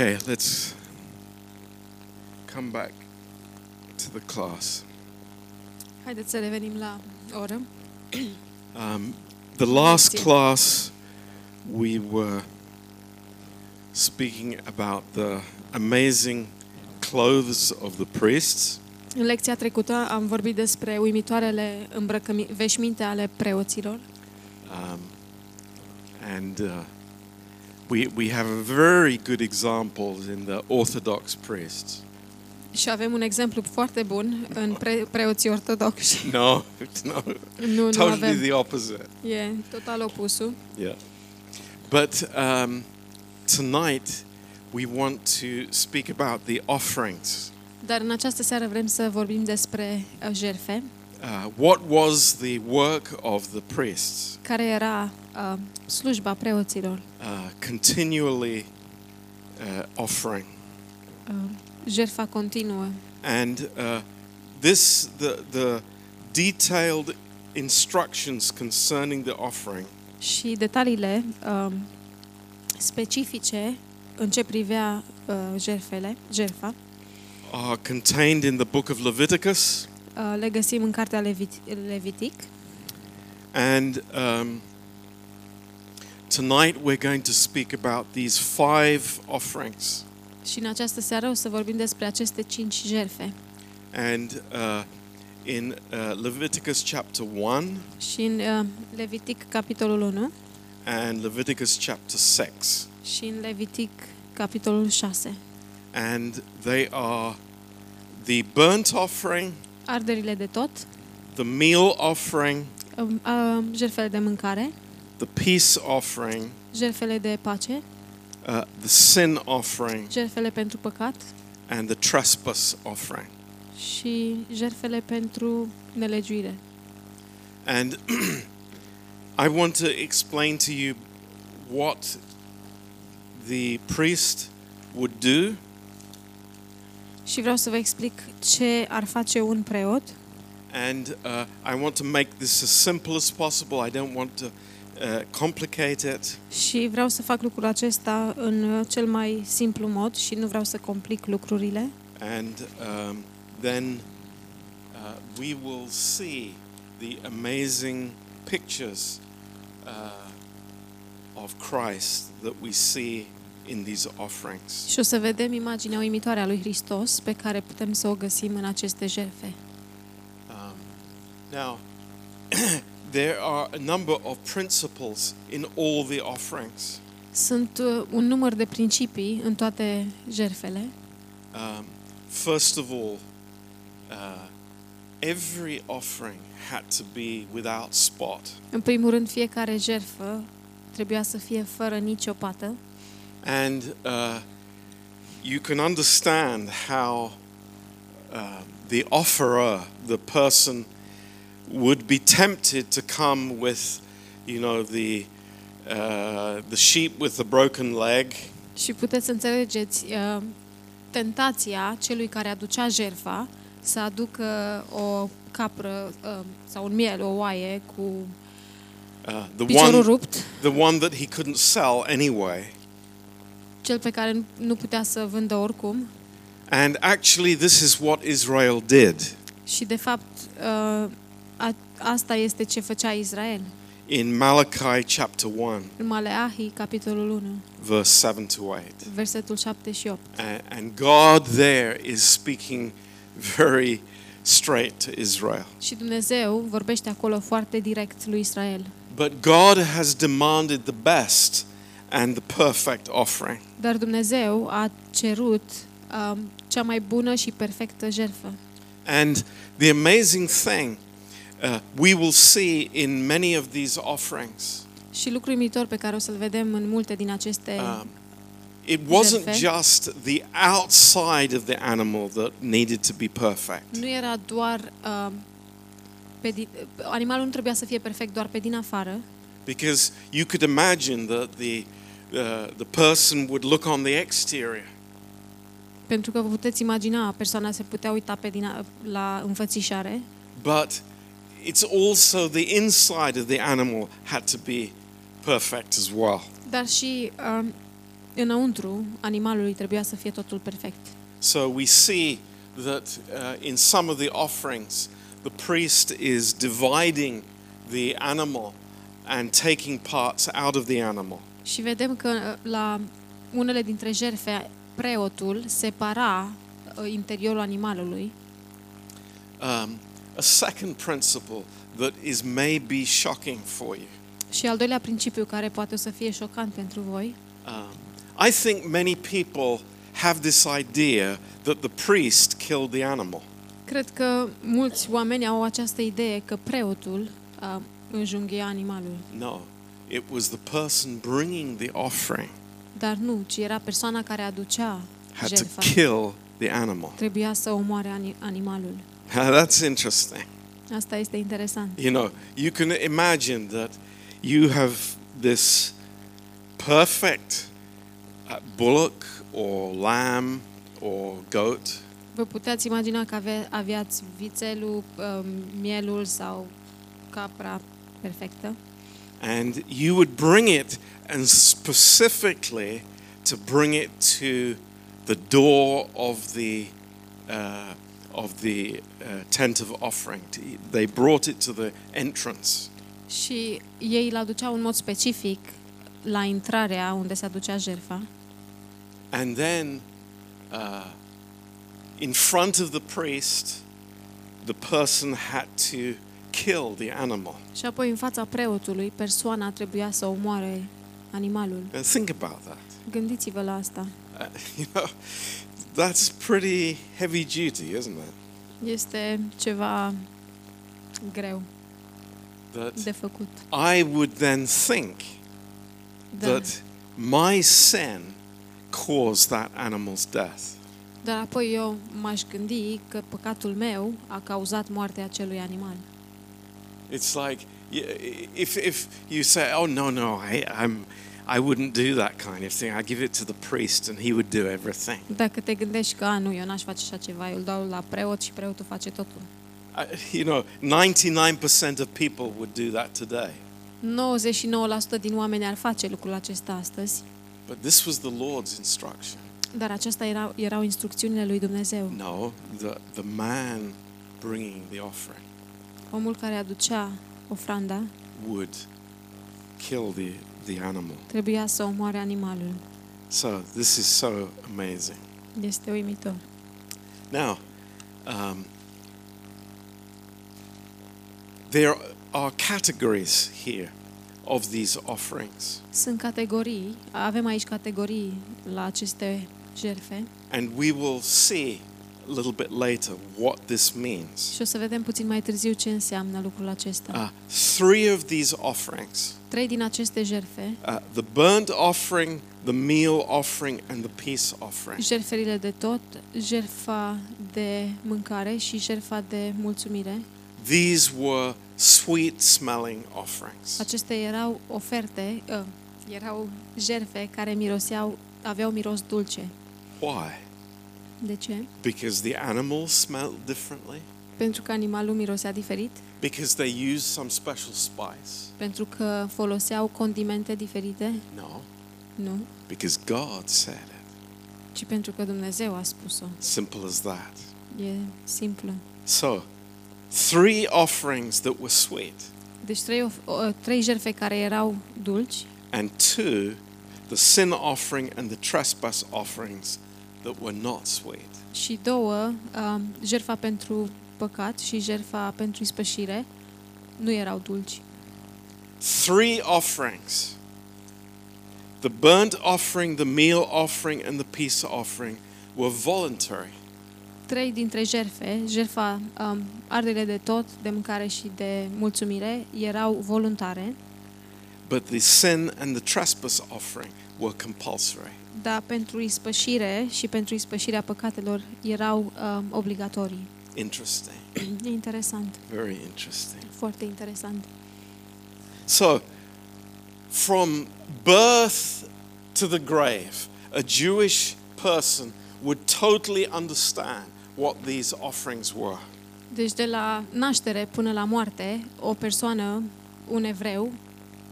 Okay, let's come back to the class. Haideți să revenim la oră. The last class we were speaking about the amazing clothes of the priests. În lecția trecută am vorbit despre uimitoarele veșminte ale preoților. And we have very good examples in the Orthodox priests. Și avem un exemplu foarte bun în preoții ortodoxi. No. Totally the opposite. E total opusul. Yeah. But tonight we want to speak about the offerings. Dar în această seară vrem să vorbim despre jertfe. What was the work of the priests? Care era slujba preoților? Continually offering. Jertfa continuă. And the detailed instructions concerning the offering. Și detaliile specifice în ce privea jertfa. Are contained in the book of Leviticus. Le găsim în cartea Levitic. And tonight we're going to speak about these 5 offerings. Și în această seară o să vorbim despre aceste 5 jertfe. And in Leviticus chapter 1. Și în Levitic capitolul 1. And Leviticus chapter 6. Și în Levitic capitolul 6. And they are the burnt offering, arderile de tot, the meal offering, jertfele de mâncare, the peace offering, jertfele de pace, the sin offering, jertfele pentru păcat, and the trespass offering, și jertfele pentru nelegiuire. And I want to explain to you what the priest would do. Și vreau să vă explic ce ar face un preot. And I want to make this as simple as possible. I don't want to complicate it. Și vreau să fac lucrul acesta în cel mai simplu mod și nu vreau să complic lucrurile. And then we will see the amazing pictures of Christ that we see in these offerings. Și o să vedem imaginea uimitoare a lui Hristos pe care putem să o găsim în aceste jertfe. Now there are a number of principles in all the offerings. Sunt un număr de principii în toate jertfele. First of all, every offering had to be without spot. În primul rând, fiecare jertfă trebuia să fie fără nicio pată. And you can understand how the offerer, the person, would be tempted to come with, you know, the sheep with the broken leg. Și puteți înțelegeți tentația celui care aducea jertfa să aducă o capră sau un miel, o oaie cu piciorul rupt. The one that he couldn't sell anyway. Cel pe care nu putea să vândă oricum. And actually this is what Israel did. Și de fapt asta este ce făcea Israel. In Malachi chapter 1. În Malachi capitolul 1. Verse 7 to 8. Versetul 7 și 8. And God there is speaking very straight to Israel. Și Dumnezeu vorbește acolo foarte direct lui Israel. But God has demanded the best and the perfect offering. Dar Dumnezeu a cerut cea mai bună și perfectă jertfă. And the amazing thing we will see in many of these offerings. Și lucrul uimitor pe care o să-l vedem în multe din aceste it wasn't just the outside of the animal that needed to be perfect. Nu era doar animalul nu trebuia să fie perfect doar pe din afară. Because you could imagine that the person would look on the exterior. Pentru că vă puteți imagina, persoana se putea uita la înfățișare. But it's also the inside of the animal had to be perfect as well. Dar și Înăuntru animalului trebuia să fie totul perfect. So we see that in some of the offerings the priest is dividing the animal and taking parts out of the animal. Și vedem că la unele dintre jertfe preotul separa interiorul animalului. A second principle that is maybe shocking for you. Și al doilea principiu care poate o să fie șocant pentru voi. I think many people have this idea that the priest killed the animal. Cred că mulți oameni au această idee că preotul înjunghia animalul. No, it was the person bringing the offering. Dar nu, ci era persoana care aducea jertfa. Had to kill the animal. Trebuia să omoare animalul. That's interesting. Asta este interesant. You know, you can imagine that you have this perfect bullock or lamb or goat. Vă puteți imagina că aveați vițelul, mielul sau capra perfectă. And you would bring it and specifically to bring it to the door of the tent of offering. They brought it to the entrance. Și ei îl aduceau în mod specific la intrarea unde se aducea jertfa. And then in front of the priest the person had to kill the animal. Și apoi în fața preotului persoana trebuia să omoare animalul. And think about that. Gândiți-vă la asta. You know, that's pretty heavy duty, isn't it? Este ceva greu de făcut. I would then think that my sin caused that animal's death. Dar apoi eu m-aș gândi că păcatul meu a cauzat moartea acelui animal. It's like if you say, oh no, I wouldn't do that kind of thing. I give it to the priest and he would do everything. Dacă te gândești că nu, eu n-aș face așa ceva, eu îl dau la preot și preotul face totul. You know, 99% of people would do that today. 99% din oameni ar face lucrul acesta astăzi. But this was the Lord's instruction. Dar aceasta erau instrucțiunile lui Dumnezeu. No, the man bringing the offering. Omul care aducea ofranda would kill the animal. Trebuia să omoare animalul. So, this is so amazing. Este uimitor. Now, there are categories here of these offerings. Sunt categorii, avem aici categorii la aceste jertfe. And we will see a little bit later what this means. Și o să vedem puțin mai târziu ce înseamnă lucrul acesta. Three of these offerings. Trei din aceste jertfe. The burnt offering, the meal offering and the peace offering. Jertfele de tot, jertfa de mâncare și jertfa de mulțumire. These were sweet smelling offerings. Acestea erau oferte, erau jertfe care aveau miros dulce. Why? De ce? Because the animals smelled differently. Pentru că animalul mirosea diferit. Because they used some special spice. Pentru că foloseau condimente diferite. No. Nu. Because God said it. Ci pentru că Dumnezeu a spus-o. Simple as that. E simplu. So, three offerings that were sweet. Deci trei jertfe care erau dulci. And two, the sin offering and the trespass offerings that were not sweet. Și două, jertfa pentru păcat și jertfa pentru ispășire nu erau dulci. Three offerings. The burnt offering, the meal offering and the peace offering were voluntary. Trei dintre jertfe, jertfa arderile de tot, de mâncare și de mulțumire, erau voluntare. But the sin and the trespass offering were compulsory. Da, pentru ispășire și pentru ispășirea păcatelor erau obligatorii. Interesting. Interesant. Very interesting. Foarte interesant. So, from birth to the grave, a Jewish person would totally understand what these offerings were. Deci de la naștere până la moarte, o persoană, un evreu,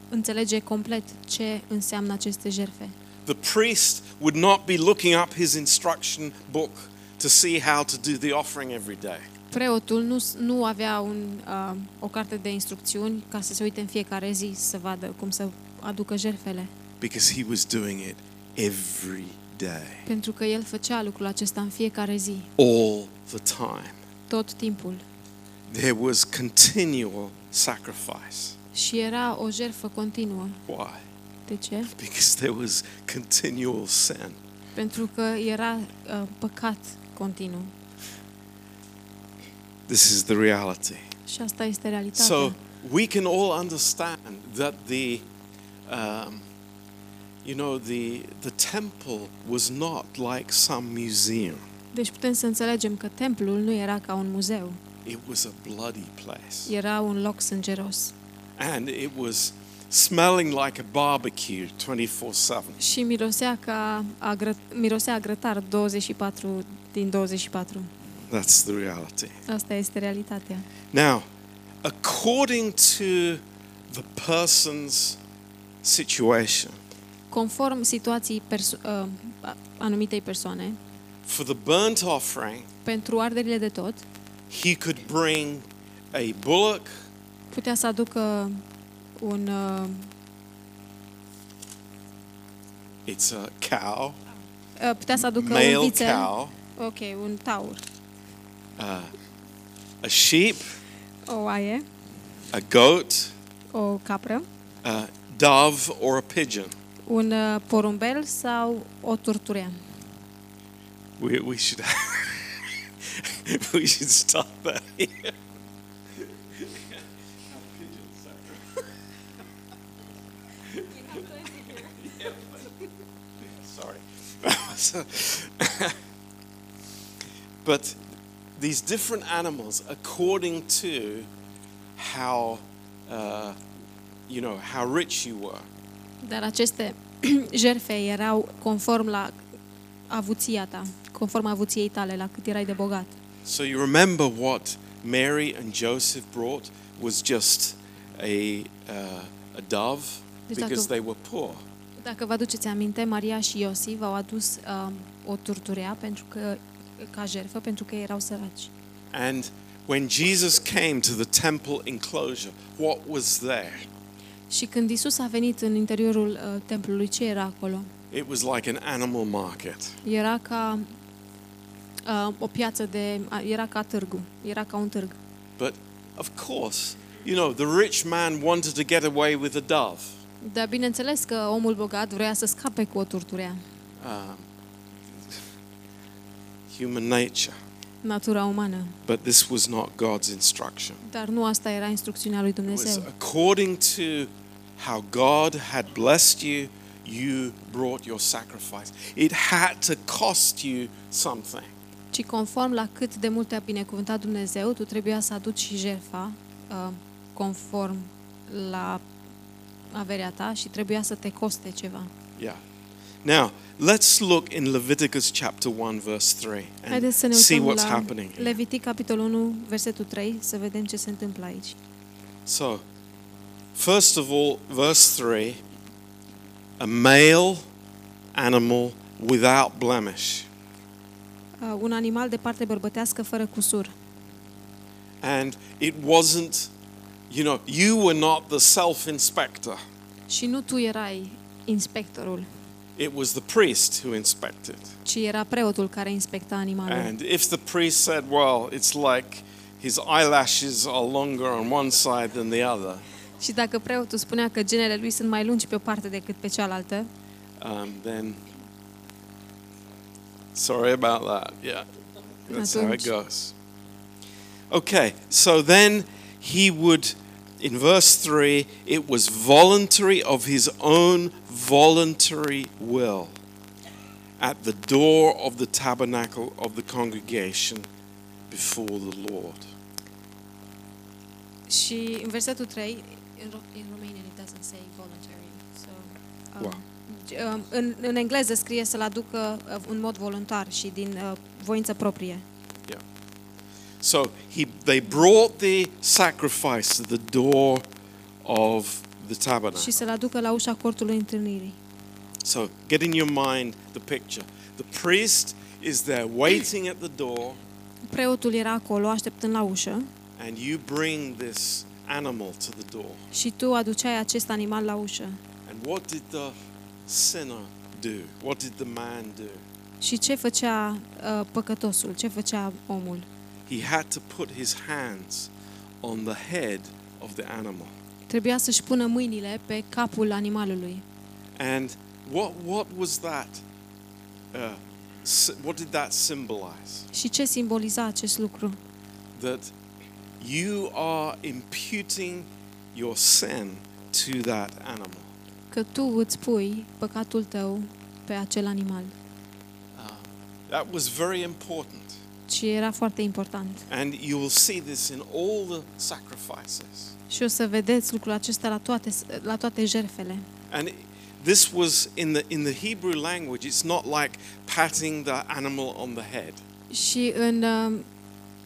înțelege complet ce înseamnă aceste jertfe. the priest would not be looking up his instruction book to see how to do the offering every day. Preotul nu avea o carte de instrucțiuni ca să se uite în fiecare zi să vadă cum să aducă jertfele. Because he was doing it every day. Pentru că el făcea lucrul acesta în fiecare zi. All the time. Tot timpul. There was continual sacrifice. Și era o jertfă continuă. Why? De ce? Because there was continual sin. Pentru că era păcat continuu. This is the reality. Și asta este realitatea. So we can all understand that the the temple was not like some museum. Deci putem să înțelegem că templul nu era ca un muzeu. It was a bloody place. Era un loc sângeros. And it was smelling like a barbecue 24/7. Și mirosea grătar 24 din 24. That's the reality. Asta este realitatea. Now, according to the person's situation. Conform situației anumitei persoane. For the burnt offering. Pentru arderile de tot. He could bring a bullock. Putea să aducă un It's a cow. Putea să aducă un vițel. Cow. Okay, un taur. A sheep. O oaie. A goat. O capră. A dove or a pigeon. Un porumbel sau o turturea. We should we should stop that here. Sorry. But these different animals, according to how how rich you were. Dar aceste jertfe erau conform la avuția ta, conform avuției tale, la cât erai de bogat. So you remember what Mary and Joseph brought was just a dove because they were poor. Dacă vă aduceți aminte, Maria și Iosif au adus o turturea pentru că ca jertfă, pentru că erau săraci. And when Jesus came to the temple enclosure, what was there? Și când Isus a venit în interiorul templului, ce era acolo? It was like an animal market. Era ca o piață de era ca un târg. But of course, the rich man wanted to get away with a dove. Dar bineînțeles că omul bogat vrea să scape cu o turturea. Human nature. Natura umană. But this was not God's instruction. Dar nu asta era instrucțiunea lui Dumnezeu. It was according to how God had blessed you, you brought your sacrifice. It had to cost you something. Ci conform la cât de mult te-a binecuvântat Dumnezeu, tu trebuia să aduci și jertfa conform la averea ta și trebuia să te coste ceva. Yeah. Now, let's look in Leviticus chapter 1 verse 3 and see what's happening. Levitic capitolul 1 versetul 3, să vedem ce se întâmplă aici. So, first of all, verse 3, a male animal without blemish. Un animal de parte bărbătească fără cusur. And it wasn't, you were not the self-inspector. Și nu tu erai inspectorul. It was the priest who inspected. Ci era preotul care inspecta animalul. And if the priest said, well, it's like his eyelashes are longer on one side than the other. Și dacă preotul spunea că genele lui sunt mai lungi pe o parte decât pe cealaltă, then sorry about that. Yeah. That's how it goes. Okay, so then he would, in verse 3, it was voluntary of his own voluntary will at the door of the tabernacle of the congregation before the Lord. Și în versetul 3, in Romanian it doesn't say voluntary. So în engleză scrie să-l aducă în mod voluntar și din voință proprie. So they brought the sacrifice to the door of the tabernacle. Și se l-aducă la ușa cortului întâlnirii. So get in your mind the picture. The priest is there waiting at the door. Preotul era acolo așteptând la ușă. And you bring this animal to the door. Și tu aduceai acest animal la ușă. And what did the sinner do? What did the man do? Și ce făcea păcătosul? Ce făcea omul? He had to put his hands on the head of the animal. Trebuia să-și pună mâinile pe capul animalului. And what was that? What did that symbolize? Și ce simboliza acest lucru? That you are imputing your sin to that animal. Că tu îți pui păcatul tău pe acel animal. That was very important. Și era foarte important. And you will see this in all the sacrifices. Și o să vedeți lucrul acesta la toate jertfele. And this was in the Hebrew language. It's not like patting the animal on the head. Și în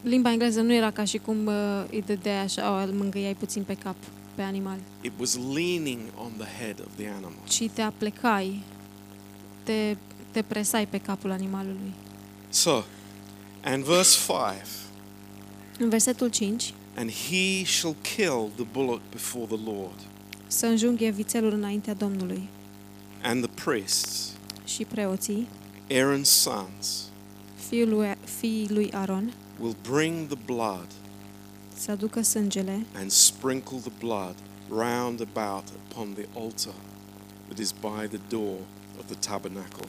limba engleză nu era ca și cum îi dădeai așa, îl mângâiai puțin pe cap pe animal. It was leaning on the head of the animal. Și te aplecai, te presai pe capul animalului. So, and verse 5. În versetul 5. And he shall kill the bullock before the Lord. Să înjunghe vițelul înaintea Domnului. And the priests. Și preoții. Aaron's sons. Fiii lui Aaron. Will bring the blood. Să aducă sângele. And sprinkle the blood round about upon the altar that is by the door of the tabernacle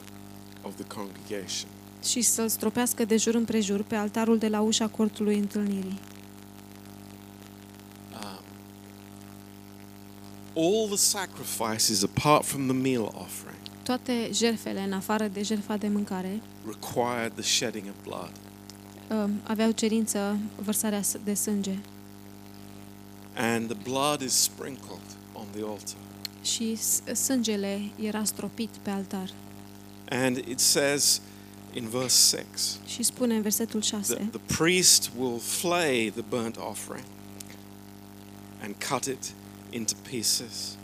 of the congregation. Și să-l stropească de jur împrejur pe altarul de la ușa cortului întâlnirii. All the sacrifices apart from the meal offering. Toate jertfele în afară de jertfa de mâncare. Required the shedding of blood. Aveau cerință vărsarea de sânge. And the blood is sprinkled on the altar. Și sângele era stropit pe altar. And it says in verse 6. Și spune în versetul 6. The priest will flay the burnt offering and cut it into pieces.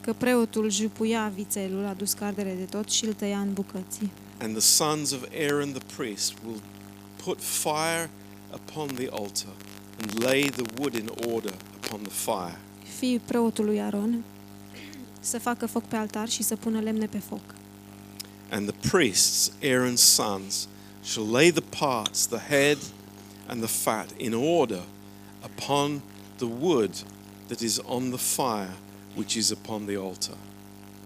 Că preotul jupuia vițelul adus ca ardere de tot și îl tăia în bucăți. And the sons of Aaron the priest will put fire upon the altar and lay the wood in order upon the fire. Fiii preotului Aaron să facă foc pe altar și să pună lemne pe foc. And the priests, Aaron's sons, shall lay the parts, the head and the fat, in order upon the wood that is on the fire, which is upon the altar.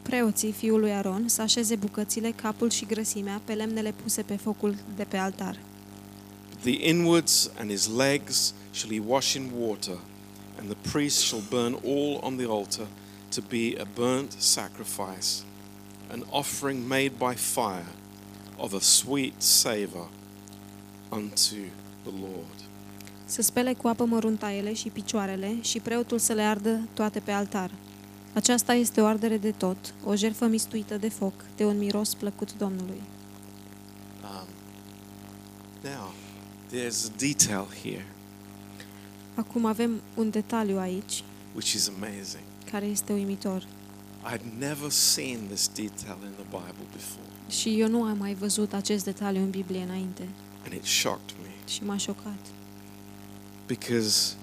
Preoții fiul lui Aaron să așeze bucățile, capul și grăsimea pe lemnele puse pe focul de pe altar. The inwards and his legs shall he wash in water, and the priest shall burn all on the altar to be a burnt sacrifice, an offering made by fire of a sweet savor unto the Lord. Să spele cu apă măruntaiele și picioarele și preotul să le ardă toate pe altar. Aceasta este o ardere de tot, o jertfă mistuită de foc, de un miros plăcut Domnului. Now, there's a detail here. Acum avem un detaliu aici. Which is amazing. Care este uimitor. I've never seen this detail in the Bible before. Și eu nu am mai văzut acest detaliu în Biblie înainte. And it shocked me. Și m-a șocat. Because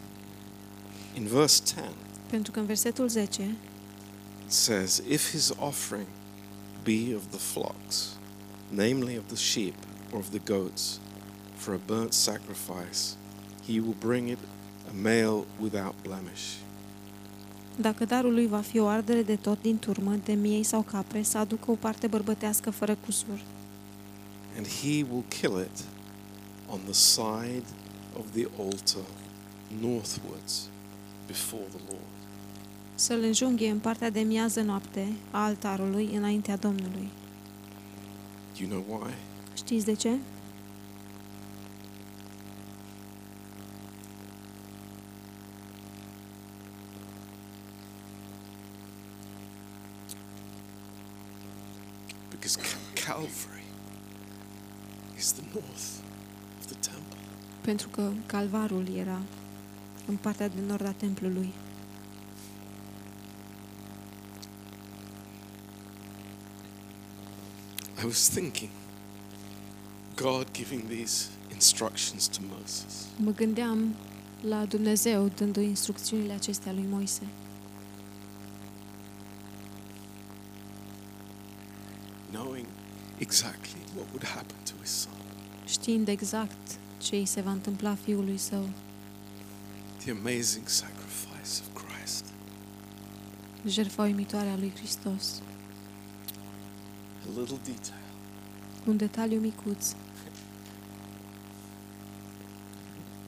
in verse 10. Pentru că în versetul 10 says, if his offering be of the flocks, namely of the sheep or of the goats, for a burnt sacrifice, he will bring it a male without blemish. Dacă darul lui va fi o ardere de tot din turmă, de miei sau capre, să aducă o parte bărbătească fără cusur. And he will kill it on the side of the altar northwards before the Lord. Să-l înjunghe în partea de miază noapte a altarului înaintea Domnului. You know why? Știți de ce? Because Calvary is the north of the temple. Pentru că Calvarul era în partea de nord a templului. I was thinking, God giving these instructions to Moses. Mă gândeam la Dumnezeu dându-i instrucțiunile acestea lui Moise. Knowing exactly what would happen to his son. Știind exact ce îi se va întâmpla fiului său. The amazing sacrifice of Christ. Jertfa uimitoare a lui Hristos. A little detail. Un detaliu micuț.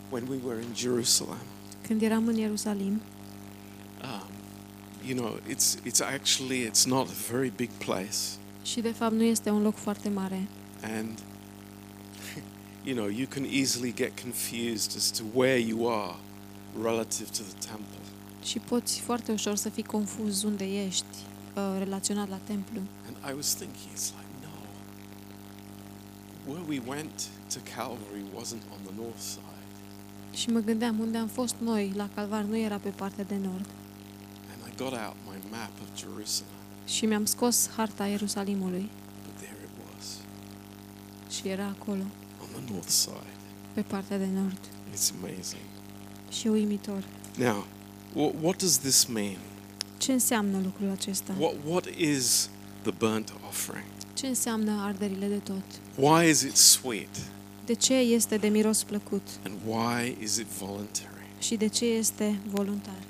When we were in Jerusalem. Când eram în Ierusalim. You know, it's not a very big place. Și de fapt nu este un loc foarte mare. And you know, you can easily get confused as to where you are relative to the temple. Și poți foarte ușor să fii confuz unde ești relaționat la templu. And I was thinking, it's like, no. Where we went to Calvary wasn't on the north side. Și mă gândeam unde am fost noi la Calvar nu era pe partea de nord. And I got out my map of Jerusalem. Și mi-am scos harta Ierusalimului. But there it was. Și era acolo. On the north side. Pe partea de nord. It's amazing. Și uimitor. Now, what does this mean? Ce înseamnă lucrul acesta? What is the burnt offering? Ce înseamnă arderile de tot? Why is it sweet? De ce este de miros plăcut? And why is it voluntary? Și de ce este voluntar?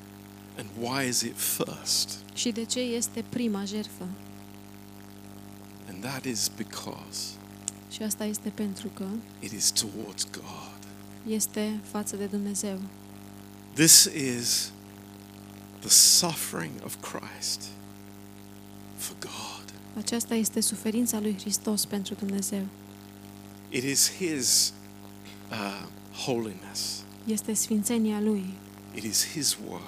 And why is it first? Și de ce este prima jertfă? And that is because. Și asta este pentru că. It is towards God. Este față de Dumnezeu. This is the suffering of Christ for God. Aceasta este suferința lui Hristos pentru Dumnezeu. It is his holiness. Este sfințenia lui. It is his work.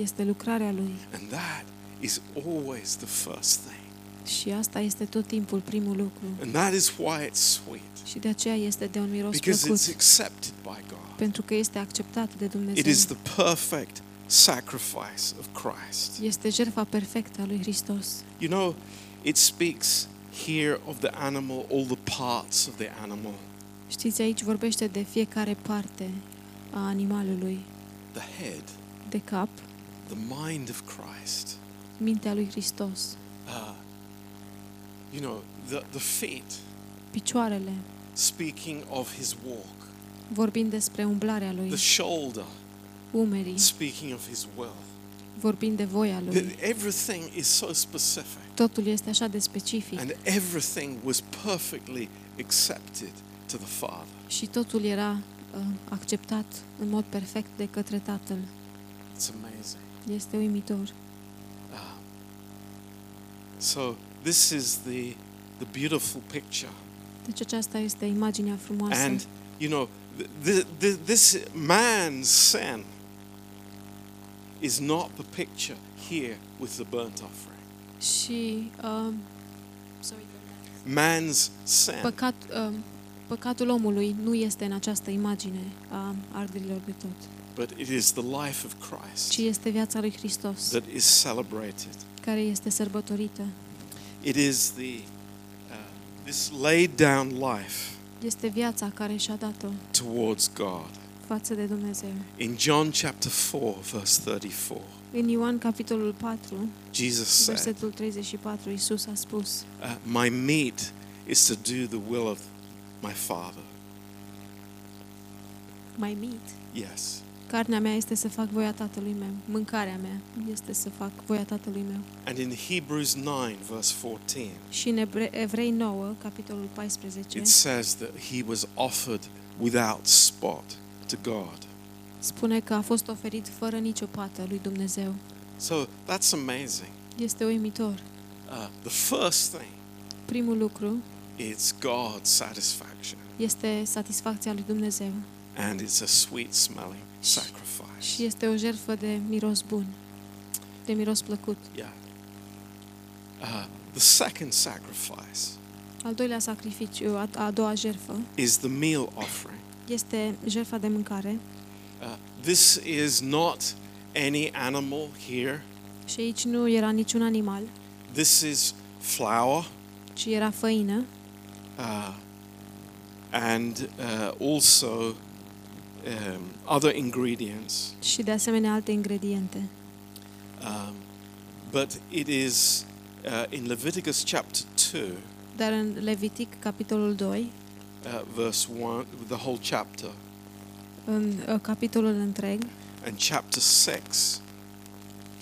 Este lucrarea lui. And that is always the first thing. Și asta este tot timpul primul lucru. And that is why it's sweet. Și de aceea este de un miros plăcut. Because it's accepted by God. Pentru că este acceptat de Dumnezeu. It is the perfect sacrifice of Christ. Este jertfa perfectă a lui Hristos. You know, it speaks here of the animal, all the parts of the animal. Știți, aici vorbește de fiecare parte a animalului. The head. De cap. The mind of Christ. Mintea lui Hristos. You know, the feet. Picioarele. Speaking of his walk. Vorbind despre umblarea lui. The shoulder. Umerii. Speaking of his will. Vorbind de voia lui. Everything is so specific. Totul este așa de specific. And everything was perfectly accepted to the Father. Și totul era acceptat în mod perfect de către Tatăl. It's amazing. Este uimitor. So this is the beautiful picture. Deci aceasta este imaginea frumoasă. And you know, this man's sin is not the picture here with the burnt offering. Și man's sin. Păcatul omului nu este în această imagine a arderilor de tot. But it is the life of Christ. Ci este viața lui Hristos. That is celebrated. Care este sărbătorită. It is this laid down life. Este viața care și-a dat-o. Towards God. Față de Dumnezeu. In John chapter 4 verse 34. În Ioan capitolul 4. Jesus versetul 34 Iisus a spus. My meat is to do the will of my Father. My meat. Yes. Carnea mea este să fac voia Tatălui meu. Mâncarea mea este să fac voia Tatălui meu. And in Hebrews 9 verse 14. Și în Evrei 9 capitolul 14. It says that he was offered without spot to God. Spune că a fost oferit fără nicio pată lui Dumnezeu. So that's amazing. Este uimitor. The first thing. Primul lucru. It's God's satisfaction. Este satisfacția lui Dumnezeu. And it's a sweet smelling sacrifice. Și este o jertfă de miros bun, de miros plăcut. Yeah. The second sacrifice. Al doilea sacrificiu, a doua jertfă. Is the meal offering. Este jertfa de mâncare. This is not any animal here. Și aici nu era niciun animal. This is flour. și era făină. And also other ingredients. Și de asemenea alte ingrediente. But it is in Leviticus chapter 2. Dar în Levitic capitolul 2. Verse 1, the whole chapter. În capitolul întreg. And chapter 6.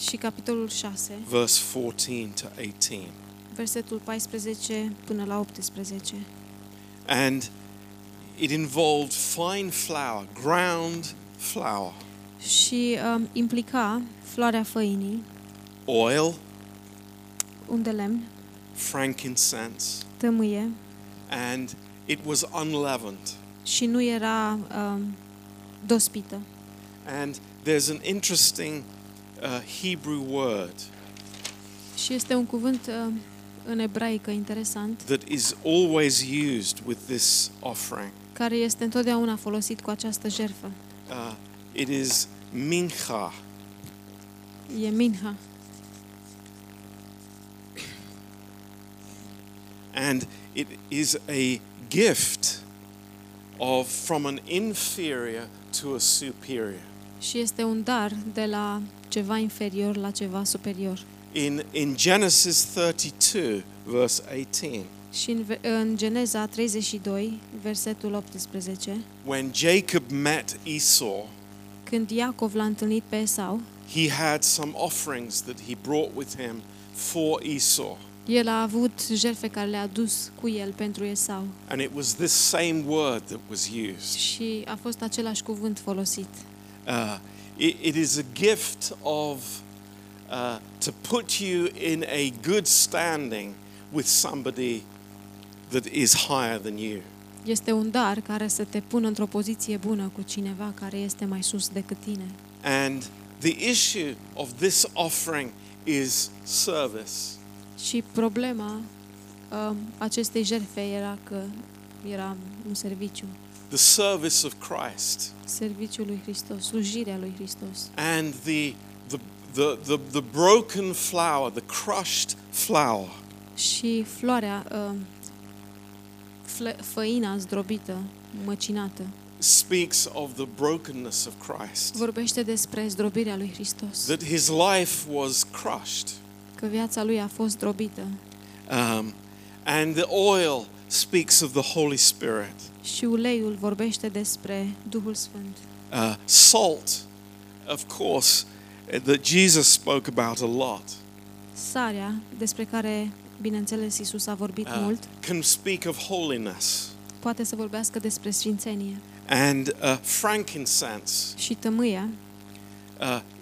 Și capitolul 6. Verse 14 to 18. Versetul 14 până la 18. And it involved fine flour, ground flour. Și implica floarea făinii. Oil. Un de lemn. Frankincense. Tămâie. And it was unleavened. Și nu era dospită. And there's an interesting Hebrew word. Și este un cuvânt în ebraică interesant. That is always used with this offering. Care este întotdeauna folosit cu această jertfă. It is mincha. E mincha. And it is a gift of from an inferior to a superior. Și este un dar de la ceva inferior la ceva superior. In Genesis 32 verse 18. Și în Geneza 32 versetul 18. When Jacob met Esau. Când Iacov l-a întâlnit pe Esau. He had some offerings that he brought with him for Esau. El a avut jertfe care le-a adus cu el pentru Esau. And it was this same word that was used. Și a fost același cuvânt folosit. It is a gift of to put you in a good standing with somebody that is higher than you. Este un dar care să te pună într-o poziție bună cu cineva care este mai sus decât tine. And the issue of this offering is service. Și problema acestei jertfe era că era un serviciu. The service of Christ. Serviciul lui Hristos, slujirea lui Hristos. And the broken flower, the crushed flower. Și floarea făina zdrobită, măcinată. Speaks of the brokenness of Christ. Vorbește despre zdrobirea lui Hristos. That his life was crushed. Că viața lui a fost zdrobită. And the oil speaks of the Holy Spirit. Și uleiul vorbește despre Duhul Sfânt. Salt, of course, that Jesus spoke about a lot. Sarea, despre care bineînțeles Iisus a vorbit mult. Can speak of holiness. Poate să vorbească despre sfințenie. And frankincense. Și tămâia.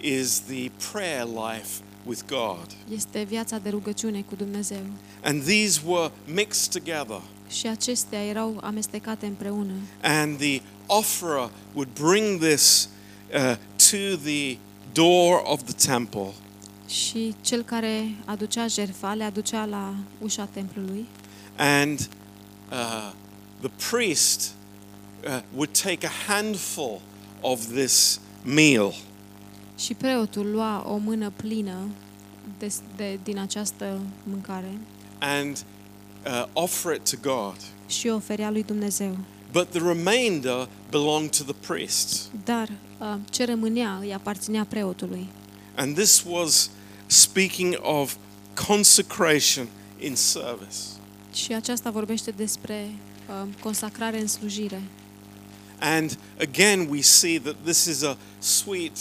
Is the prayer life with God. Este viața de rugăciune cu Dumnezeu. And these were mixed together. Și acestea erau amestecate împreună. And the offerer would bring this to the door of the temple. Și cel care aducea jertfa le aducea la ușa templului. And the priest would take a handful of this meal. Și preotul lua o mână plină din această mâncare. And offer it to God. Și oferea lui Dumnezeu. But the remainder belonged to the priest. Dar ce rămânea îi aparținea preotului. And this was speaking of consecration in service. Și aceasta vorbește despre consacrare în slujire. And again we see that this is a sweet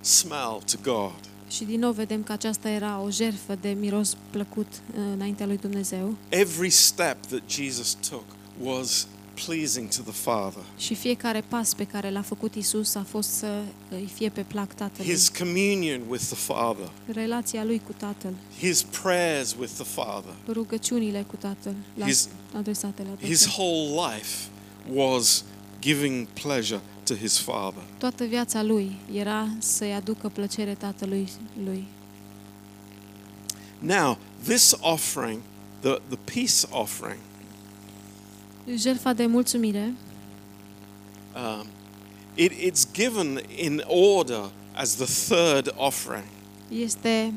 smell to God. Și din nou vedem că aceasta era o jertfă de miros plăcut înaintea lui Dumnezeu. Every step that Jesus took was pleasing to the Father. Și fiecare pas pe care l-a făcut Iisus a fost să îi fie pe plac Tatălui. His communion with the Father. Relația lui cu Tatăl. His prayers with the Father. Rugăciunile cu Tatăl adresate la Tatăl. His whole life was giving pleasure to his Father. Toată viața lui era să-i aducă plăcere Tatălui lui. Now, this offering, the peace offering. Jertfa de mulțumire. It's given in order as the third offering. Este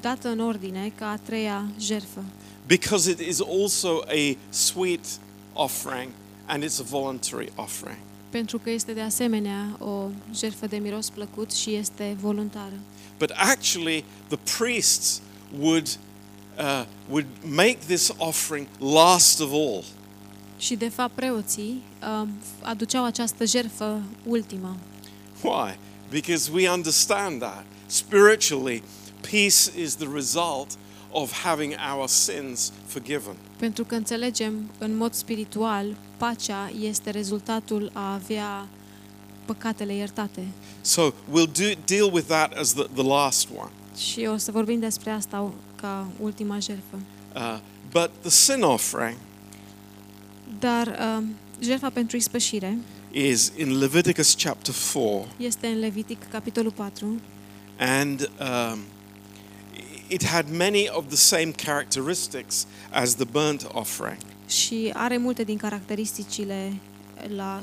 dată în ordine ca a treia jertfă. because it is also a sweet offering and it's a voluntary offering. Pentru că este de asemenea o jertfă de miros plăcut și este voluntară. But actually the priests would make this offering last of all. Și de fapt preoții aduceau această jertfă ultimă. Why? Because we understand that spiritually peace is the result of having our sins forgiven. Pentru că înțelegem în mod spiritual, pacea este rezultatul a avea păcatele iertate. So we'll deal with that as the last one. Și o să vorbim despre asta ca ultima jertfă. But the sin offering, dar jertfa pentru ispășire, is in Leviticus chapter 4. Este în Levitic capitolul 4. And it had many of the same characteristics as the burnt offering. Și are multe din caracteristicile la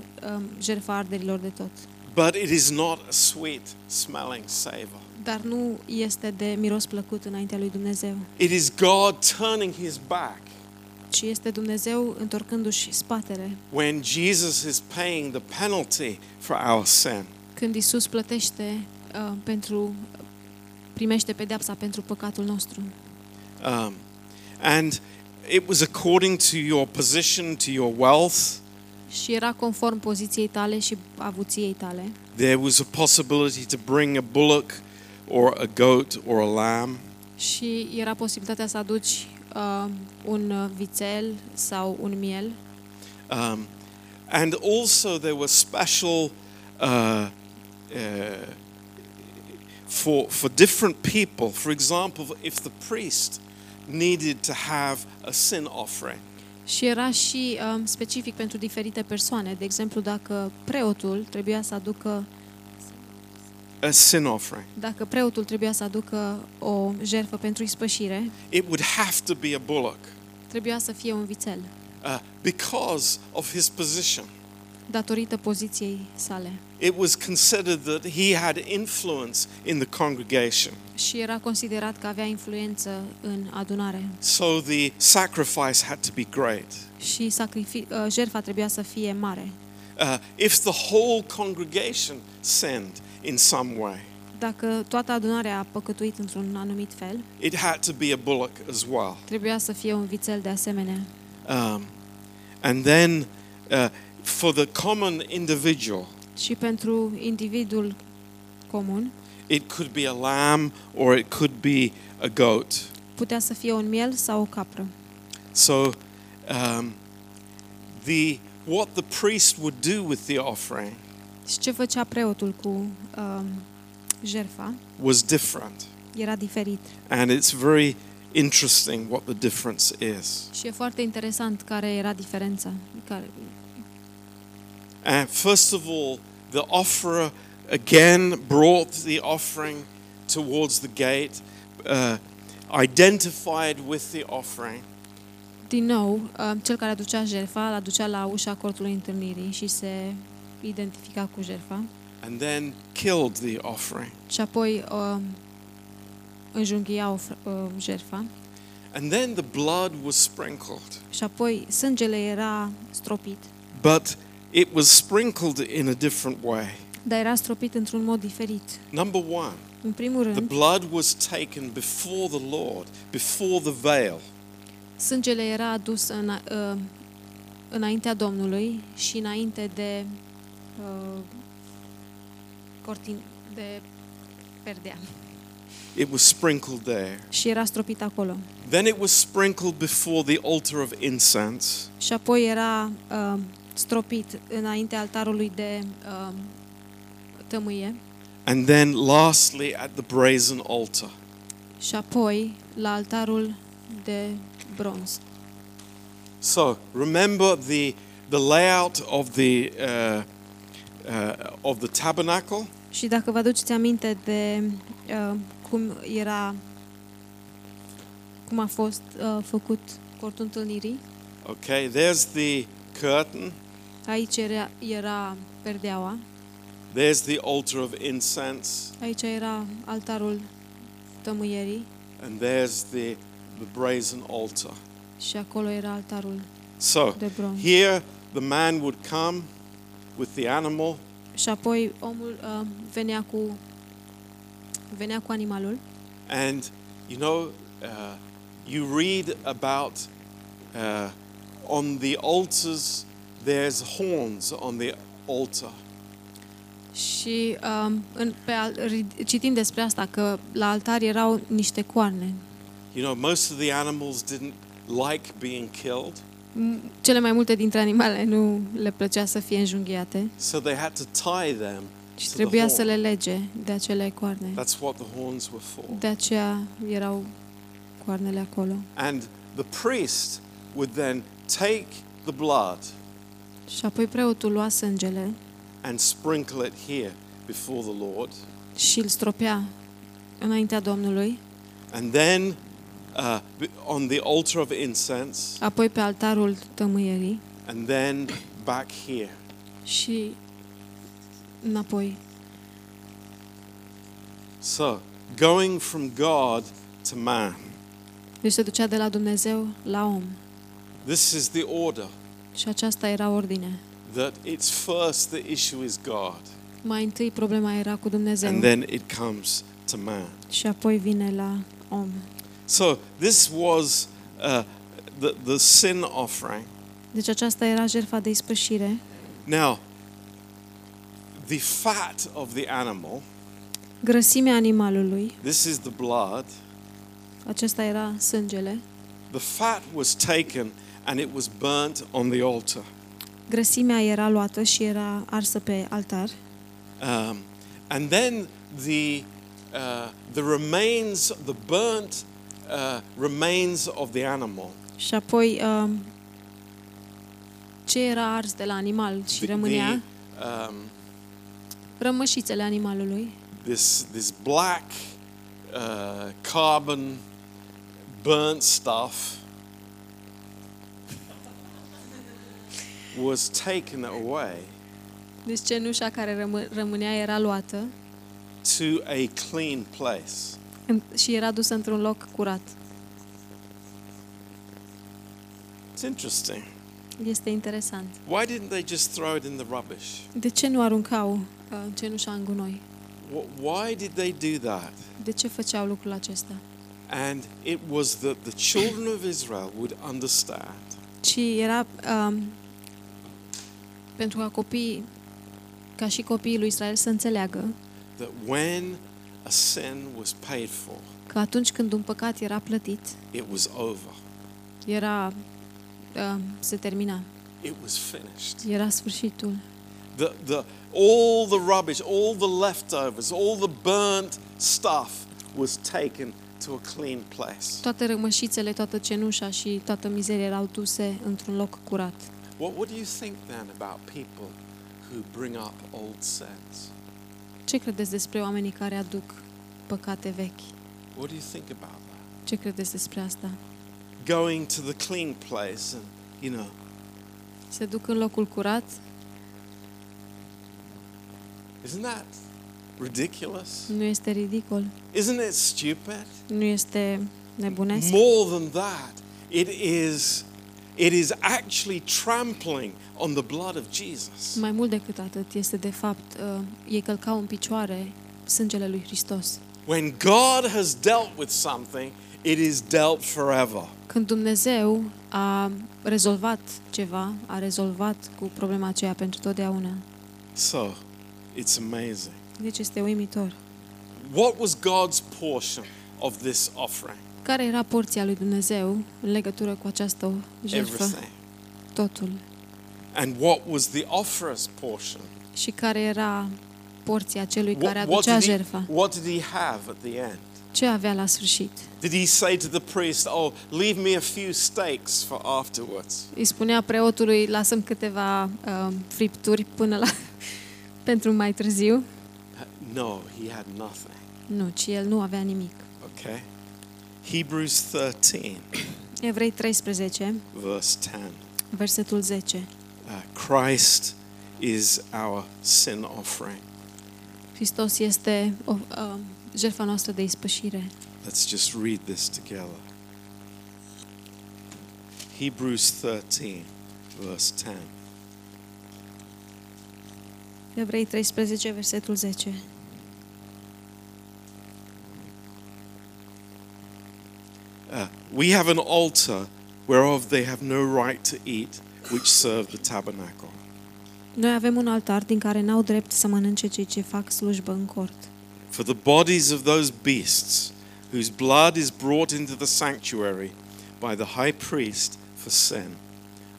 jertfa arderilor de tot. But it is not a sweet smelling savor. Dar nu este de miros plăcut înaintea lui Dumnezeu. It is God turning his back. Ci este Dumnezeu întorcându-și spatele. When Jesus is paying the penalty for our sin. Când Isus plătește primește pedeapsa pentru păcatul nostru. And it was according to your position, to your wealth. Și era conform poziției tale și avuției tale. There was a possibility to bring a bullock or a goat or a lamb. Și era posibilitatea să aduci un vițel sau un miel. And also there were special for different people. For example, if the priest needed to have a sin offering. Și era și specific pentru diferite persoane. De exemplu, dacă preotul trebuia să aducă a sin offering. Dacă preotul trebuia să aducă o jertfă pentru ispășire, it would have to be a bullock. Trebuia să fie un vițel. Because of his position. Datorită poziției sale. It was considered that he had influence in the congregation. Și era considerat că avea influență în adunare. So the sacrifice had to be great. Și jertfa trebuia să fie mare. If the whole congregation sinned in some way, dacă toată adunarea a păcătuit într-un anumit fel, it had to be a bullock as well. Trebuia să fie un vițel de asemenea. And then for the common individual, și pentru individul comun, it could be a lamb or it could be a goat. Putea să fie un miel sau o capră. So what the priest would do with the offering, și ce făcea preotul cu jertfa, was different. Era diferit. And it's very interesting what the difference is. Și e foarte interesant care era diferența. And first of all, the offerer again brought the offering towards the gate, identified with the offering. Din nou, cel care aducea jertfa, l-aducea la ușa cortului întâlnirii și se identifica cu jertfa. And then killed the offering. Și apoi înjunghia jertfa. And then the blood was sprinkled. Și apoi sângele era stropit. But it was sprinkled in a different way. Dar era stropit într-un mod diferit. Number one. În primul rând, the blood was taken before the Lord, before the veil. Sângele era adus înaintea Domnului și înainte de de perdea. It was sprinkled there. Și era stropit acolo. Then it was sprinkled before the altar of incense. Și apoi era stropit înainte altarului de tămâie. And then lastly at the brazen altar. Și apoi la altarul de bronz. So, remember the layout of the of the tabernacle. Și dacă vă aduceți aminte de cum a fost făcut cortul întâlnirii. Okay, there's the curtain. Aici era perdeaua. There's the altar of incense. Aici era altarul tămâierii. And there's the brazen altar. Și acolo era altarul de bronz. So, here the man would come with the animal. Și apoi omul venea cu animalul. And you know, you read about on the altars there's horns on the altar. Și citind despre asta că la altar erau niște coarne. You know, most of the animals didn't like being killed. Cele mai multe dintre animale nu le plăcea să fie înjunghiate. So they had to tie them. Și trebuia să le lege de acele coarne. That's what the horns were for. De aceea erau coarnele acolo. And the priest would then take the blood. Și apoi preotul lua sângele. And sprinkle it here before the Lord. Și îl stropea înaintea Domnului. And then on the altar of incense. Apoi pe altarul tămâierii. And then back here. Și înapoi. So, going from God to man. Deci se ducea de la Dumnezeu la om. This is the order. Și aceasta era ordinea. That it's first the issue is God. Mai întâi problema era cu Dumnezeu. And then it comes to man. Și apoi vine la om. So this was the sin offering. Deci aceasta era jertfa de ispășire. Now the fat of the animal. Grăsimea animalului. This is the blood. Acesta era sângele. The fat was taken and it was burnt on the altar. Grăsimea era luată și era arsă pe altar. And then the remains, the burnt remains of the animal. Și apoi ce era ars de la animal și rămânea? Rămășițele animalului. This black carbon burnt stuff was taken away. Deci cenușa care rămânea era luată. To a clean place. Și era dusă într-un loc curat. It's interesting. Este interesant. Why didn't they just throw it in the rubbish? De ce nu aruncau cenușa în gunoi? Why did they do that? De ce făceau lucrul acesta? And it was that the children of Israel would understand. Și era pentru ca copiii, ca și copiii lui Israel să înțeleagă că atunci când un păcat era plătit, era se termina. Era sfârșitul. All the rubbish, all the leftovers, all the burnt stuff was taken to a clean place. Toate rămășițele, toată cenușa și toată mizeria erau duse într-un loc curat. What do you think then about people who bring up old sins? Ce credeți despre oamenii care aduc păcate vechi? What do you think about that? Ce credeți despre asta? Going to the clean place and, you know. Se duc în locul curat. Isn't that ridiculous? Nu este ridicol. Isn't it stupid? Nu este nebunesc? More than that, it is actually trampling on the blood of Jesus. Mai mult decât atât, este de fapt ei călcau în picioare sângele lui Hristos. When God has dealt with something, it is dealt forever. Când Dumnezeu a rezolvat ceva, a rezolvat cu problema aceea pentru totdeauna. So, it's amazing. Deci este uimitor. What was God's portion of this offering? Care era porția lui Dumnezeu în legătură cu această jertfă? Totul. And what was the offerer's portion? Și care era porția celui care aducea jertfa? What did he have at the end? Ce avea la sfârșit? Did he say to the priest, "Oh, leave me a few steaks for afterwards"? Îi spunea preotului, lasă-mi câteva fripturi până la pentru mai târziu? No, he had nothing. Nu, ci el nu avea nimic. Okay. Hebrews 13. Evrei 13. Verse 10. Versetul 10. Christ is our sin offering. Hristos este jertfa noastră de ispășire. Let's just read this together. Hebrews 13, verse 10. Evrei 13, versetul 10. We have an altar whereof they have no right to eat, which serve the tabernacle. Noi avem un altar din care n-au drept să mănânce cei ce fac slujbă în cort. For the bodies of those beasts whose blood is brought into the sanctuary by the high priest for sin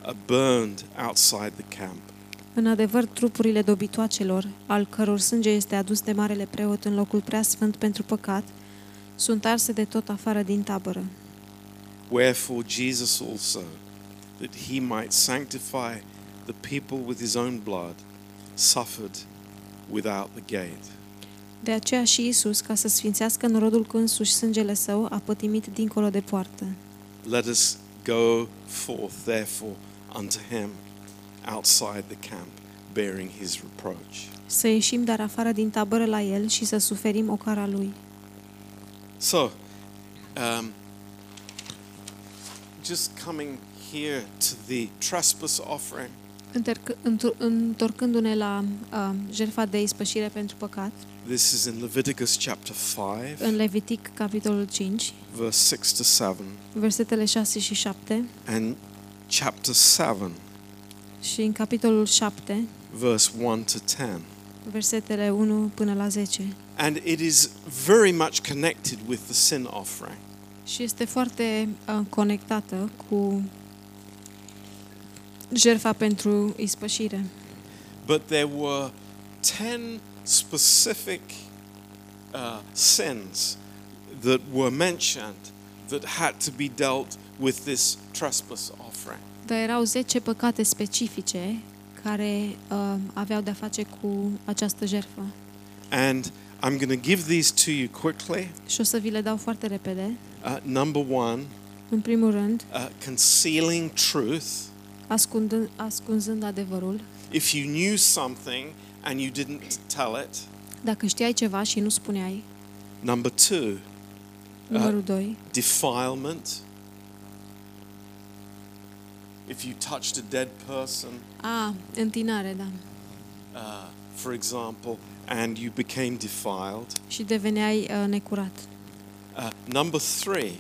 are burned outside the camp. În adevăr, trupurile dobitoacelor, al căror sânge este adus de marele preot în locul preasfânt pentru păcat, sunt arse de tot afară din tabără. Wherefore Jesus also, that he might sanctify the people with his own blood, suffered without the gate. De aceea și Iisus, ca să sfințească norodul cu însuși sângele său, a pătimit dincolo de poartă. Let us go forth therefore unto him outside the camp, bearing his reproach. Să ieșim dar afară din tabără la el și să suferim ocara lui. So, just coming here to the trespass offering. Întorcându-ne la jertfa de ispășire pentru păcat. This is in Leviticus chapter 5. În Levitic capitolul 5. Verse 6 to 7. Versetele 6 și 7. And chapter 7. Și în capitolul 7. Verse 1 to 10. Versetele 1 până la 10. And it is very much connected with the sin offering. Și este foarte conectată cu jertfa pentru ispășire. But there were 10 specific sins that were mentioned that had to be dealt with this trespass offering. Dar erau 10 păcate specifice care aveau de-a face cu această jertfă. And I'm going to give these to you quickly. Și o să vi le dau foarte repede. Number one. În primul rând. Concealing truth. Ascunzând adevărul. If you knew something and you didn't tell it. Dacă știai ceva și nu spuneai. Number two. Numărul 2. Defilement. If you touched a dead person. Întinare, da. For example, and you became defiled. Și deveneai necurat. Number 3.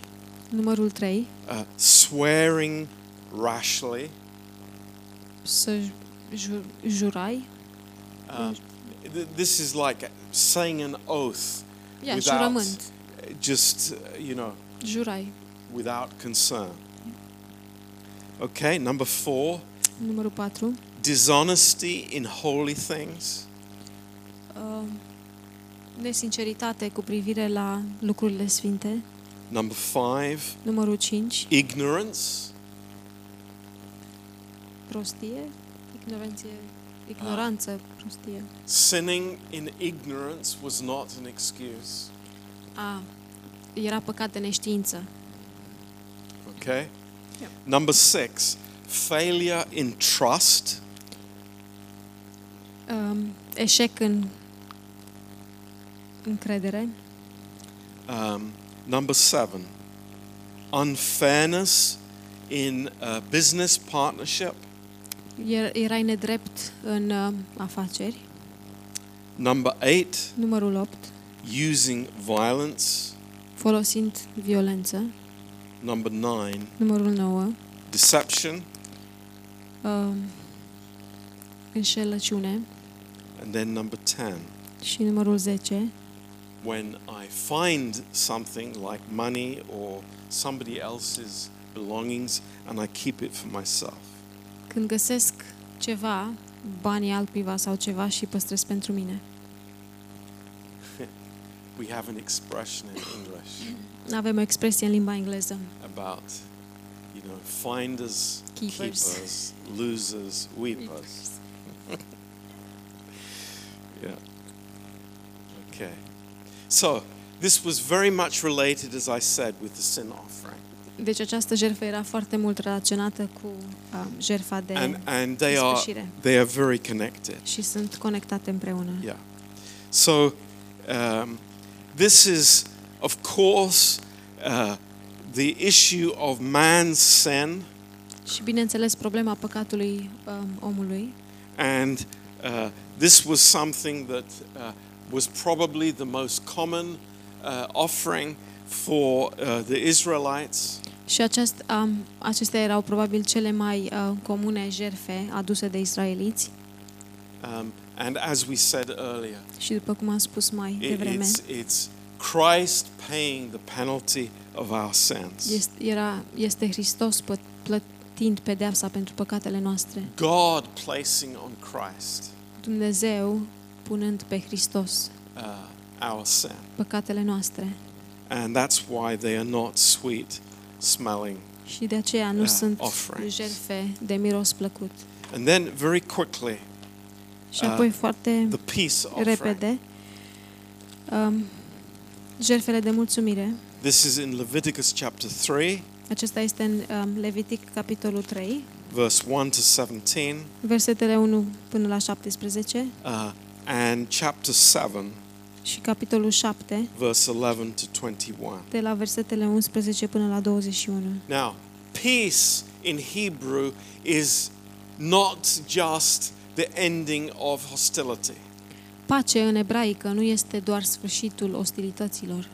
Numărul 3. Swearing rashly. Să jurai. This is like saying an oath without just, you know, jurai. Without concern. Okay, number 4. Numărul 4. Dishonesty in holy things. Nesinceritate cu privire la lucrurile sfinte. Number 5. Numărul 5. Ignorance. Prostie, ignoranță, prostie. Sinning in ignorance was not an excuse. Era păcat de neștiință. Okay. Yeah. Number 6. Failure in trust. Eșec în încredere. Number 7. Unfairness in a business partnership. Erai nedrept în afaceri. Number 8. Numărul 8. Using violence. Folosind violență. Number 9. Numărul 9. Deception. Înșelăciune. And then number 10. Și numărul 10. When I find something like money or somebody else's belongings and I keep it for myself. Când găsesc ceva, banii altcuiva sau ceva și păstrez pentru mine. We have an expression in English. Avem o expresie în limba engleză. About, you know, finders, keepers, losers, weepers. Yeah. Okay. So, this was very much related, as I said, with the sin offering. Deci această jertfă era foarte mult relaționată cu jertfa de ispășire. And they are very connected. Și sunt conectate împreună. Yeah. So, this is, of course, the issue of man's sin. Și bineînțeles problema păcatului omului. And this was something that was probably the most common offering for the Israelites. Și acestea erau probabil cele mai comune jertfe aduse de israeliți. And as we said earlier, și după cum am spus mai devreme, it's Christ paying the penalty of our sins. Este Hristos plătind pedeapsa pentru păcatele noastre. God placing on Christ. Dumnezeu punând pe Hristos our sin. Păcatele noastre. And that's why they are not sweet smelling. Și de aceea nu sunt jertfe de miros plăcut. And then very quickly. Și apoi foarte repede jertfele de mulțumire. This is in Leviticus chapter 3. Acesta este în Levitic capitolul 3. Verse 1 to 17. Versetele 1 până la 17. And chapter 7. Și capitolul 7. Verse 11 to 21. De la versetele 11 până la 21. Now, peace in Hebrew is not just the ending of hostility. Pacea în ebraică nu este doar sfârșitul ostilităților.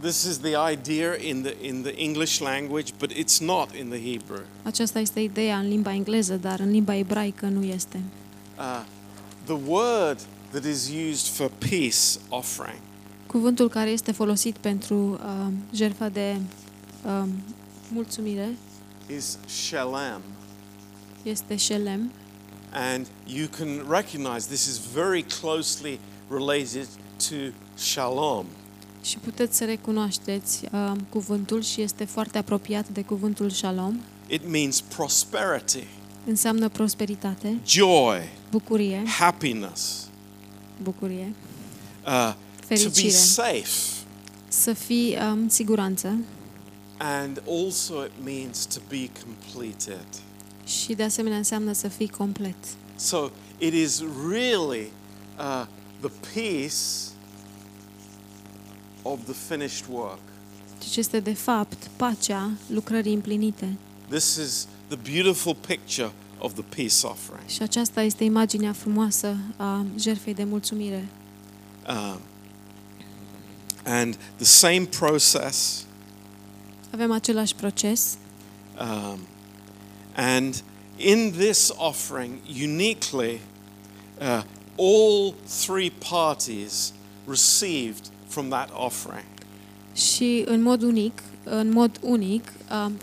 This is the idea in the English language, but it's not in the Hebrew. Aceasta este ideea în limba engleză, dar în limba ebraică nu este. The word that is used for peace offering. Cuvântul care este folosit pentru jertfa de mulțumire is shalem. Este shalem. And you can recognize this is very closely related to shalom. Și puteți să recunoașteți cuvântul și este foarte apropiat de cuvântul shalom. It means prosperity. Înseamnă prosperitate. Joy. Bucurie. Happiness. Bucurie. Fericire. To be safe. Să fii în siguranță. And also it means to be completed. Și de asemenea înseamnă să fii complet. So it is really the peace of the finished work. Deci este de fapt pacea lucrării împlinite. This is the beautiful picture of the peace offering. Și aceasta este imaginea frumoasă a jertfei de mulțumire. And the same process. Avem același proces. And in this offering, uniquely, all three parties received from that offering. Și în mod unic,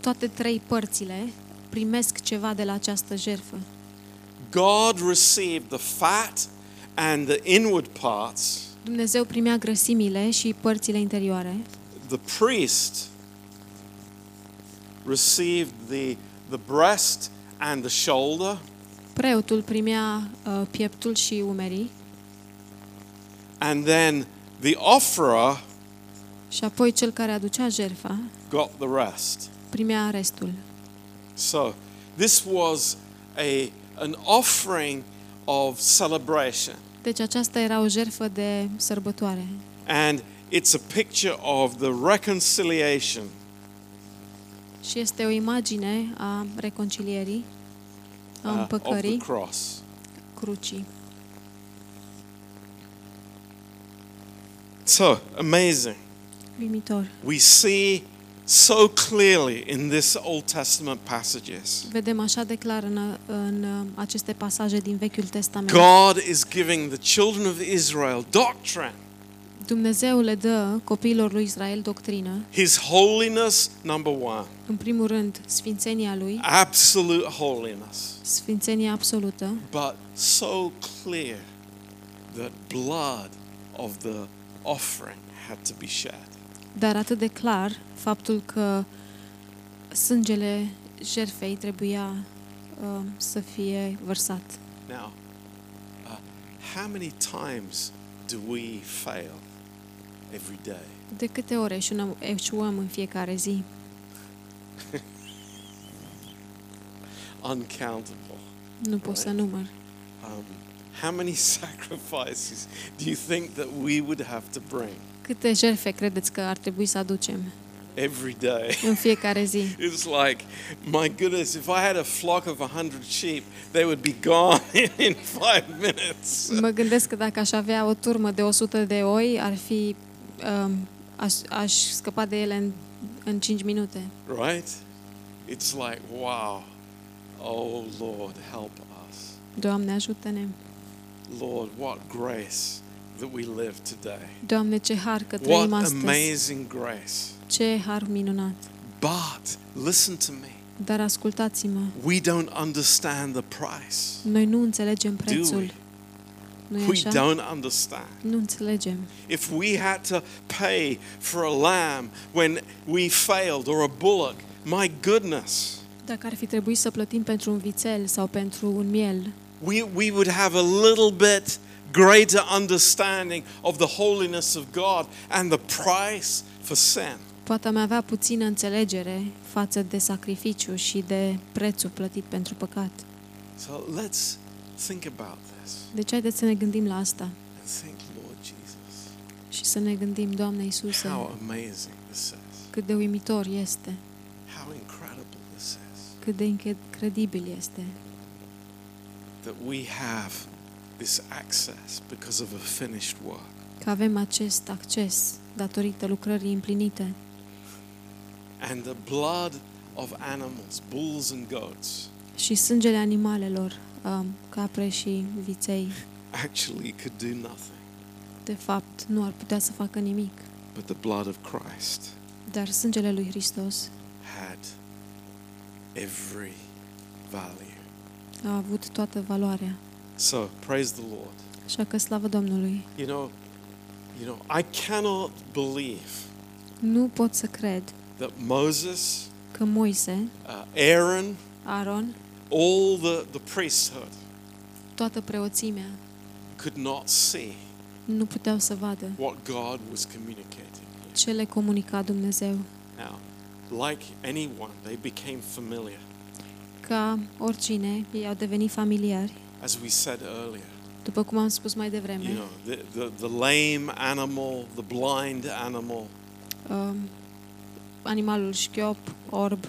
toate trei părțile primesc ceva de la această jertfă. God received the fat and the inward parts. Dumnezeu primea grăsimile și părțile interioare. The priest received the breast and the shoulder. Preotul primea pieptul și umerii. And then the offerer. Și apoi cel care aducea jertfa got the rest. Primea restul. So this was an offering of celebration. Deci aceasta era o jertfă de sărbătoare. And it's a picture of the reconciliation. Și este o imagine a reconcilierii, a împăcării, crucii. So amazing. Uimitor. We see so clearly in this Old Testament passages. Vedem așa de clar în aceste pasaje din Vechiul Testament. God is giving the children of Israel doctrine. Dumnezeu le dă copiilor lui Israel doctrină. His holiness number one. În primul rând, sfințenia lui. Absolute holiness. Sfințenia absolută. But so clear that blood of the offering had to be shed. Dar atât de clar faptul că sângele jertfei trebuia să fie vărsat. Now, how many times do we fail every day? De câte ori eșuăm în fiecare zi? Uncountable. Nu pot să număr. How many sacrifices do you think that we would have to bring? Câte jertfe credeți că ar trebui să aducem? every day. În fiecare zi. It's like, my goodness, if I had a flock of 100 sheep, they would be gone in 5 minutes. Mă gândesc că dacă aș avea o turmă de 100 de oi, ar fi aș scăpa de ele în 5 minute. Right? It's like, wow. Oh Lord, help us. Doamne, ajută-ne. Lord, what grace that we live today. Doamne, ce har că trăim astăzi. What amazing grace. Ce har minunat. But listen to me. Dar ascultați-mă. We don't understand the price. Noi nu înțelegem prețul. We don't understand. Nu înțelegem. If we had to pay for a lamb when we failed or a bullock, my goodness. Dacă ar fi trebuit să plătim pentru un vițel sau pentru un miel, we would have a little bit greater understanding of the holiness of God and the price for sin. Poate am avea puțină înțelegere față de sacrificiu și de prețul plătit pentru păcat. So let's think about this. Deci haideți să ne gândim la asta. Thank Lord Jesus. Și să ne gândim, Doamne Iisuse, how amazing this is. Cât de uimitor este. How incredible this is. Cât de incredibil este. That we have this access because of a finished work. Că avem acest acces datorită lucrării împlinite. And the blood of animals, bulls and goats. Și sângele animalelor, capre și viței. Actually could do nothing. De fapt, nu ar putea să facă nimic. But the blood of Christ. Dar sângele lui Hristos had every value. A avut toată valoarea. So, praise the Lord. Așa că slavă Domnului. You know, I cannot believe. Nu pot să cred. That Moses, că Moise, Aaron, all the priesthood, toată preoțimea, could not see. Nu puteau să vadă. What God was communicating. Ce le comunica Dumnezeu. Now, like anyone, they became familiar. Ca oricine, ei au devenit familiari. As we said earlier. După cum am spus mai devreme. You know, the lame animal, the blind animal. Animalul șchiop, orb.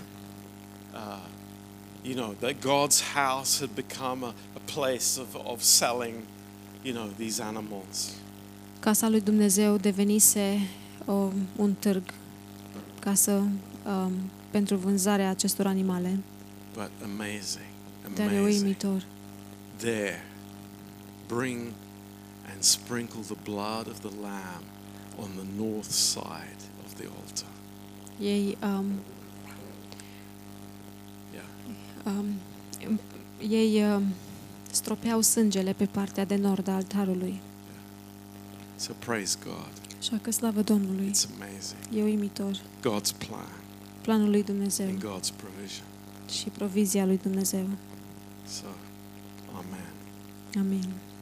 You know, that God's house had become a place of selling, you know, these animals. Casa lui Dumnezeu devenise un târg ca să pentru vânzarea acestor animale. But amazing. There, bring and sprinkle the blood of the lamb on the north side of the altar. Ei stropeau sângele pe partea de nord a altarului. So praise God. Așa că slavă Domnului. It's amazing. E uimitor. God's plan. Planul lui Dumnezeu. And God's provision. Și provizia lui Dumnezeu. So, amen. Amen.